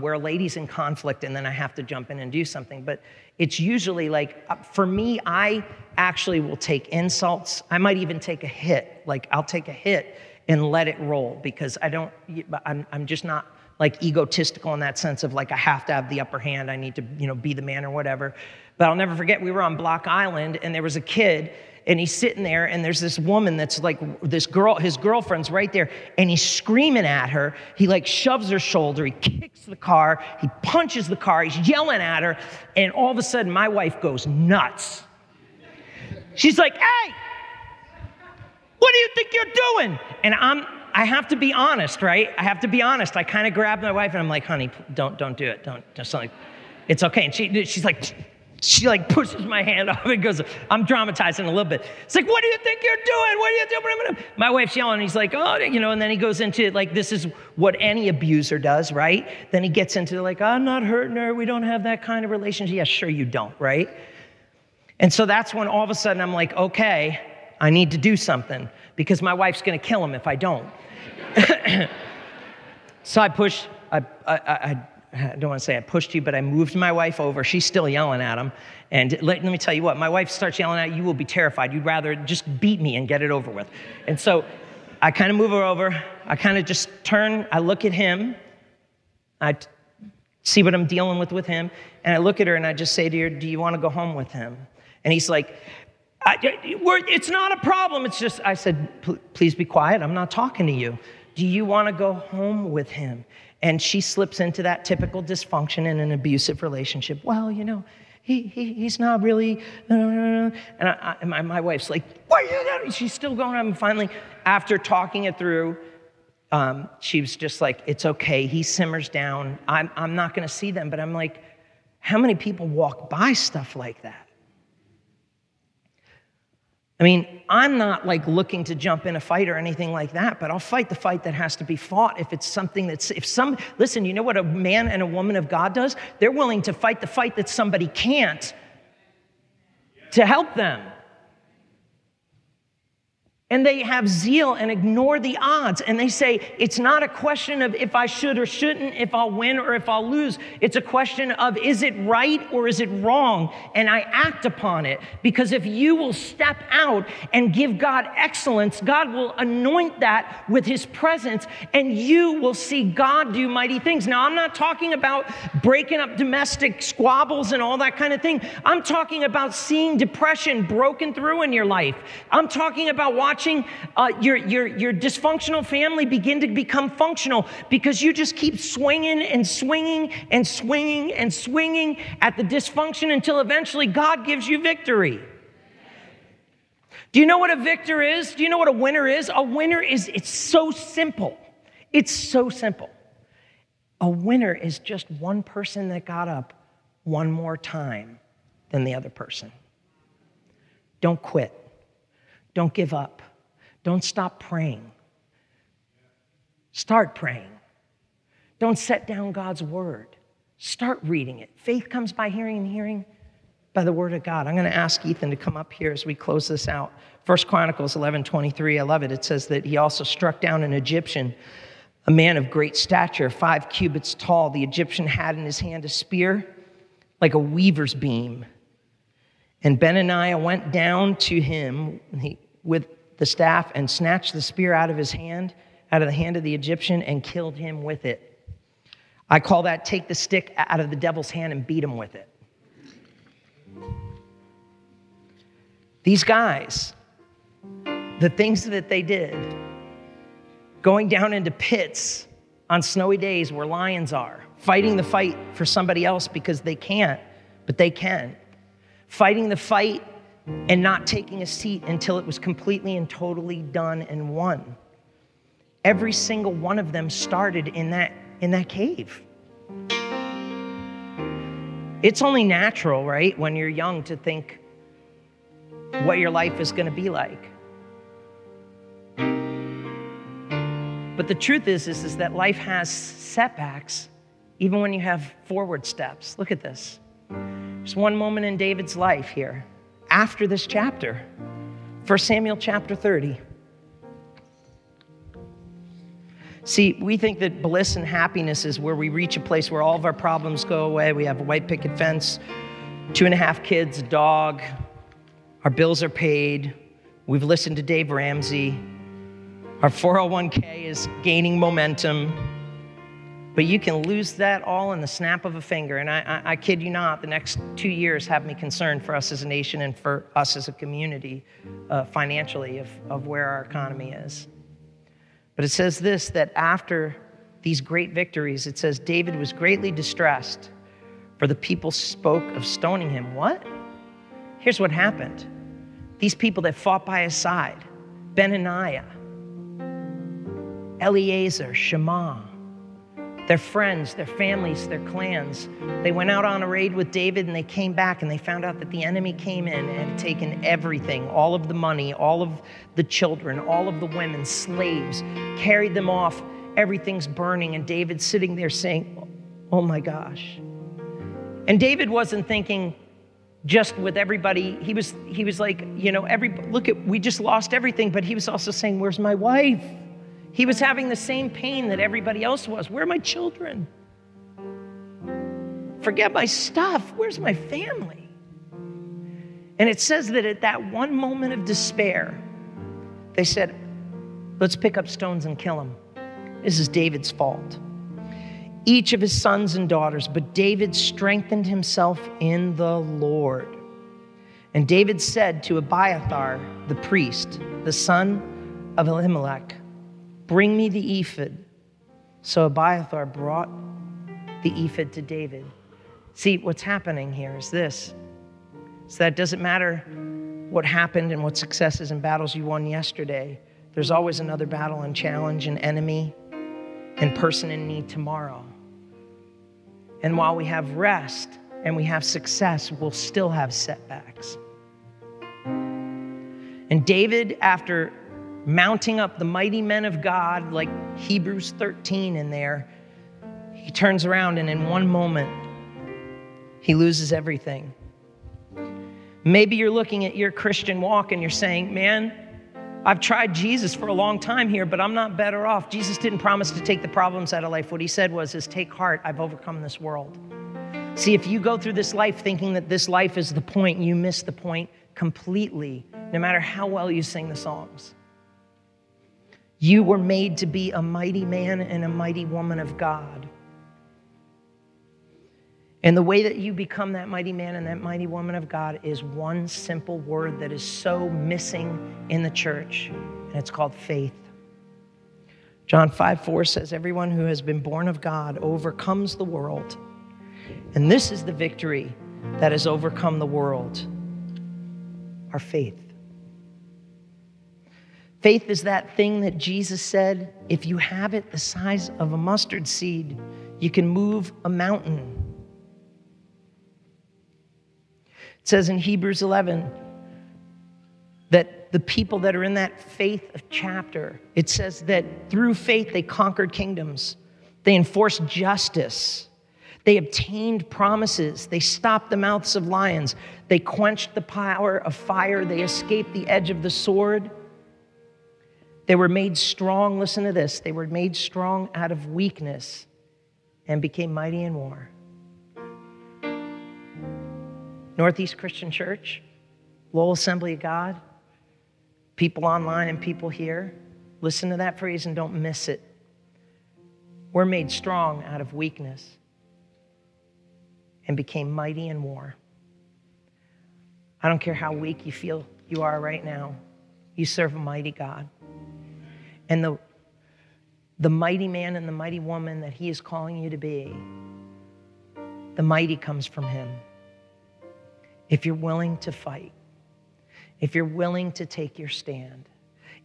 where a lady's in conflict, and then I have to jump in and do something. But it's usually like, for me, I actually will take insults. I might even take a hit. Like, I'll take a hit and let it roll because I'm just not like egotistical in that sense of like, I have to have the upper hand, I need to, be the man or whatever. But I'll never forget, we were on Block Island and there was a kid and he's sitting there and there's this woman that's like, this girl, his girlfriend's right there and he's screaming at her. He like shoves her shoulder, he kicks the car, he punches the car, he's yelling at her. And all of a sudden my wife goes nuts. She's like, hey, what do you think you're doing? And I have to be honest, right? I have to be honest. I kind of grabbed my wife and I'm like, honey, don't do it. Don't like, it's okay. And she pushes my hand off and goes, I'm dramatizing a little bit. It's like, what do you think you're doing? What are you doing? My wife's yelling. He's like, oh, you know, and then he goes into like, this is what any abuser does, right? Then he gets into like, I'm not hurting her. We don't have that kind of relationship. Yeah, sure you don't, right? And so that's when all of a sudden I'm like, okay, I need to do something because my wife's going to kill him if I don't. So I pushed, I don't want to say I pushed you, but I moved my wife over. She's still yelling at him. And let me tell you what, my wife starts yelling at you, will be terrified. You'd rather just beat me and get it over with. And so I kind of move her over. I kind of just turn. I look at him. I see what I'm dealing with him. And I look at her and I just say to her, do you want to go home with him? And he's like, it's not a problem. It's just, I said, please be quiet. I'm not talking to you. Do you want to go home with him? And she slips into that typical dysfunction in an abusive relationship. Well, you know, he's not really, and my wife's like, what are you doing? She's still going on. And finally, after talking it through, she was just like, it's okay. He simmers down. I'm not going to see them. But I'm like, how many people walk by stuff like that? I mean, I'm not like looking to jump in a fight or anything like that, but I'll fight the fight that has to be fought if it's something that's, listen, you know what a man and a woman of God does? They're willing to fight the fight that somebody can't to help them. And they have zeal and ignore the odds. And they say, it's not a question of if I should or shouldn't, if I'll win or if I'll lose. It's a question of, is it right or is it wrong? And I act upon it. Because if you will step out and give God excellence, God will anoint that with his presence. And you will see God do mighty things. Now, I'm not talking about breaking up domestic squabbles and all that kind of thing. I'm talking about seeing depression broken through in your life. I'm talking about watching your dysfunctional family begin to become functional because you just keep swinging and swinging and swinging and swinging at the dysfunction until eventually God gives you victory. Do you know what a victor is? Do you know what a winner is? A winner is, it's so simple. It's so simple. A winner is just one person that got up one more time than the other person. Don't quit. Don't give up. Don't stop praying. Start praying. Don't set down God's word. Start reading it. Faith comes by hearing and hearing by the word of God. I'm going to ask Ethan to come up here as we close this out. 1 Chronicles 11:23, I love it. It says that he also struck down an Egyptian, a man of great stature, 5 cubits tall. The Egyptian had in his hand a spear like a weaver's beam. And Benaiah went down to him with the staff and snatched the spear out of his hand, out of the hand of the Egyptian, and killed him with it. I call that take the stick out of the devil's hand and beat him with it. These guys, the things that they did, going down into pits on snowy days where lions are, fighting the fight for somebody else because they can't, but they can. Fighting the fight and not taking a seat until it was completely and totally done and won. Every single one of them started in that cave. It's only natural, right, when you're young to think what your life is going to be like. But the truth is that life has setbacks even when you have forward steps. Look at this. There's one moment in David's life here, after this chapter, 1 Samuel chapter 30. See, we think that bliss and happiness is where we reach a place where all of our problems go away. We have a white picket fence, 2.5 kids, a dog, our bills are paid, we've listened to Dave Ramsey, our 401k is gaining momentum. But you can lose that all in the snap of a finger. And I kid you not, the next 2 years have me concerned for us as a nation and for us as a community financially of where our economy is. But it says this, that after these great victories, it says, David was greatly distressed, for the people spoke of stoning him. What? Here's what happened. These people that fought by his side, Benaiah, Eliezer, Shema, their friends, their families, their clans. They went out on a raid with David and they came back and they found out that the enemy came in and had taken everything, all of the money, all of the children, all of the women, slaves, carried them off. Everything's burning. And David's sitting there saying, oh my gosh. And David wasn't thinking just with everybody. He was like, you know, we just lost everything. But he was also saying, where's my wife? He was having the same pain that everybody else was. Where are my children? Forget my stuff. Where's my family? And it says that at that one moment of despair, they said, let's pick up stones and kill him. This is David's fault. Each of his sons and daughters, but David strengthened himself in the Lord. And David said to Abiathar, the priest, the son of Elimelech, bring me the ephod. So Abiathar brought the ephod to David. See, what's happening here is this. So that doesn't matter what happened and what successes and battles you won yesterday. There's always another battle and challenge and enemy and person in need tomorrow. And while we have rest and we have success, we'll still have setbacks. And David, after mounting up the mighty men of God, like Hebrews 13 in there, he turns around and in one moment, he loses everything. Maybe you're looking at your Christian walk and you're saying, man, I've tried Jesus for a long time here, but I'm not better off. Jesus didn't promise to take the problems out of life. What he said was, take heart, I've overcome this world. See, if you go through this life thinking that this life is the point, you miss the point completely, no matter how well you sing the songs. You were made to be a mighty man and a mighty woman of God. And the way that you become that mighty man and that mighty woman of God is one simple word that is so missing in the church, and it's called faith. John 5:4 says, everyone who has been born of God overcomes the world. And this is the victory that has overcome the world, our faith. Faith is that thing that Jesus said, if you have it the size of a mustard seed, you can move a mountain. It says in Hebrews 11 that the people that are in that faith chapter, it says that through faith they conquered kingdoms. They enforced justice. They obtained promises. They stopped the mouths of lions. They quenched the power of fire. They escaped the edge of the sword. They were made strong, listen to this, they were made strong out of weakness and became mighty in war. Northeast Christian Church, Lowell Assembly of God, people online and people here, listen to that phrase and don't miss it. We're made strong out of weakness and became mighty in war. I don't care how weak you feel you are right now, you serve a mighty God. And the mighty man and the mighty woman that he is calling you to be, the mighty comes from him. If you're willing to fight, if you're willing to take your stand,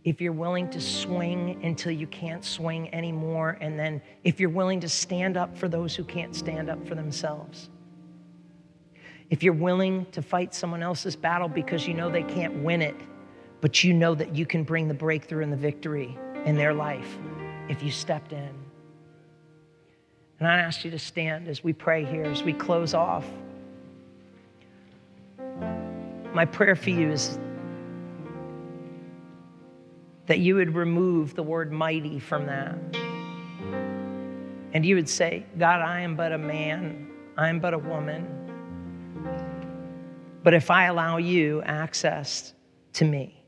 if you're willing to swing until you can't swing anymore, and then if you're willing to stand up for those who can't stand up for themselves, if you're willing to fight someone else's battle because you know they can't win it, but you know that you can bring the breakthrough and the victory in their life if you stepped in. And I ask you to stand as we pray here, as we close off. My prayer for you is that you would remove the word mighty from that. And you would say, God, I am but a man. I am but a woman. But if I allow you access to me,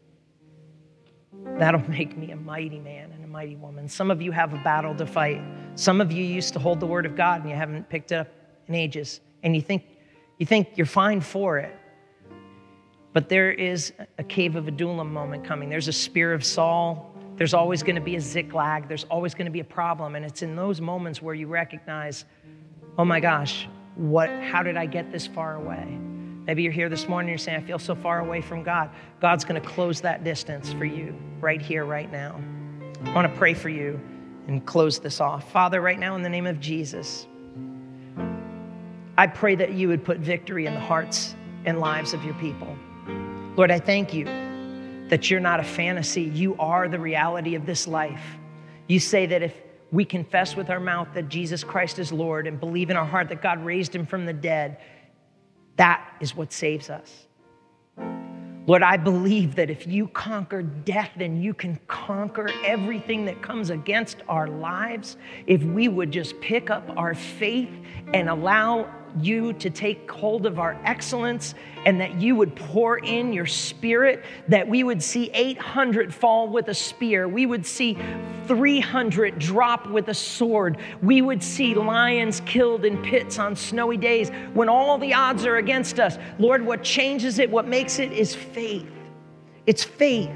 that'll make me a mighty man and a mighty woman. Some of you have a battle to fight. Some of you used to hold the word of God and you haven't picked it up in ages. And you think you're fine for it. But there is a Cave of Adullam moment coming. There's a spear of Saul. There's always going to be a ziklag. There's always going to be a problem. And it's in those moments where you recognize, oh my gosh, how did I get this far away? Maybe you're here this morning and you're saying, I feel so far away from God. God's going to close that distance for you right here, right now. I want to pray for you and close this off. Father, right now in the name of Jesus, I pray that you would put victory in the hearts and lives of your people. Lord, I thank you that you're not a fantasy. You are the reality of this life. You say that if we confess with our mouth that Jesus Christ is Lord and believe in our heart that God raised him from the dead, that is what saves us. Lord, I believe that if you conquer death, then you can conquer everything that comes against our lives. If we would just pick up our faith and allow you to take hold of our excellence, and that you would pour in your spirit, that we would see 800 fall with a spear. We would see 300 drop with a sword. We would see lions killed in pits on snowy days when all the odds are against us. Lord, what changes it, what makes it is faith. It's faith.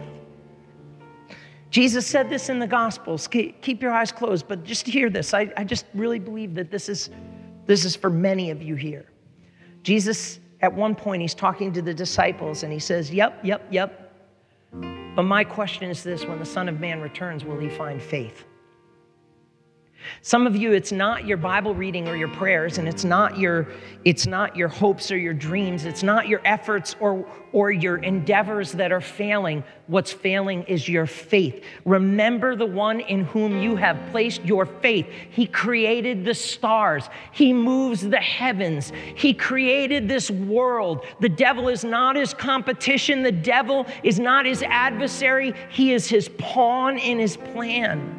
Jesus said this in the Gospels. Keep your eyes closed, but just hear this. I just really believe that this is for many of you here. Jesus, at one point, he's talking to the disciples and he says, yep. But my question is this: when the Son of Man returns, will he find faith? Some of you, it's not your Bible reading or your prayers, and it's not your hopes or your dreams. It's not your efforts or your endeavors that are failing. What's failing is your faith. Remember the one in whom you have placed your faith. He created the stars. He moves the heavens. He created this world. The devil is not his competition. The devil is not his adversary. He is his pawn in his plan.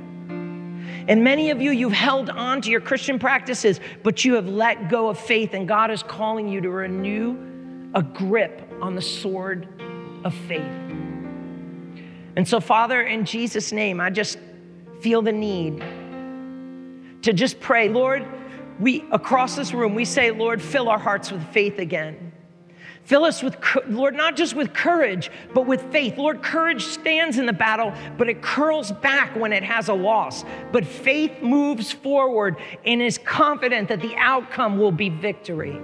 And many of you, you've held on to your Christian practices, but you have let go of faith, and God is calling you to renew a grip on the sword of faith. And so, Father, in Jesus' name, I just feel the need to just pray. Lord, we across this room, we say, Lord, fill our hearts with faith again. Fill us with, Lord, not just with courage, but with faith. Lord, courage stands in the battle, but it curls back when it has a loss. But faith moves forward and is confident that the outcome will be victory.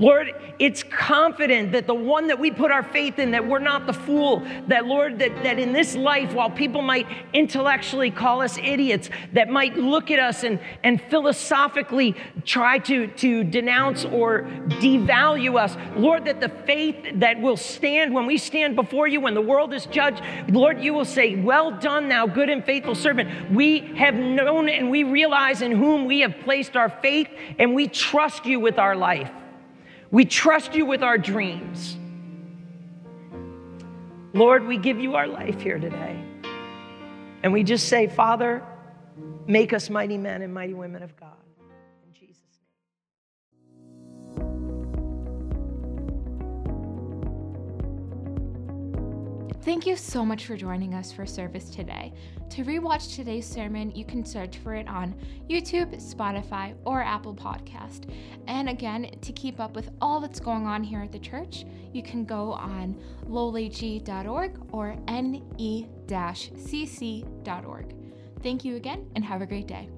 Lord, it's confident that the one that we put our faith in, that we're not the fool, that, Lord, that in this life, while people might intellectually call us idiots, that might look at us and philosophically try to denounce or devalue us, Lord, that the faith that will stand when we stand before you, when the world is judged, Lord, you will say, well done, thou good and faithful servant. We have known and we realize in whom we have placed our faith, and we trust you with our life. We trust you with our dreams. Lord, we give you our life here today. And we just say, Father, make us mighty men and mighty women of God. In Jesus' name. Thank you so much for joining us for service today. To rewatch today's sermon, you can search for it on YouTube, Spotify, or Apple Podcast. And again, to keep up with all that's going on here at the church, you can go on lowlyg.org or ne-cc.org. Thank you again, and have a great day.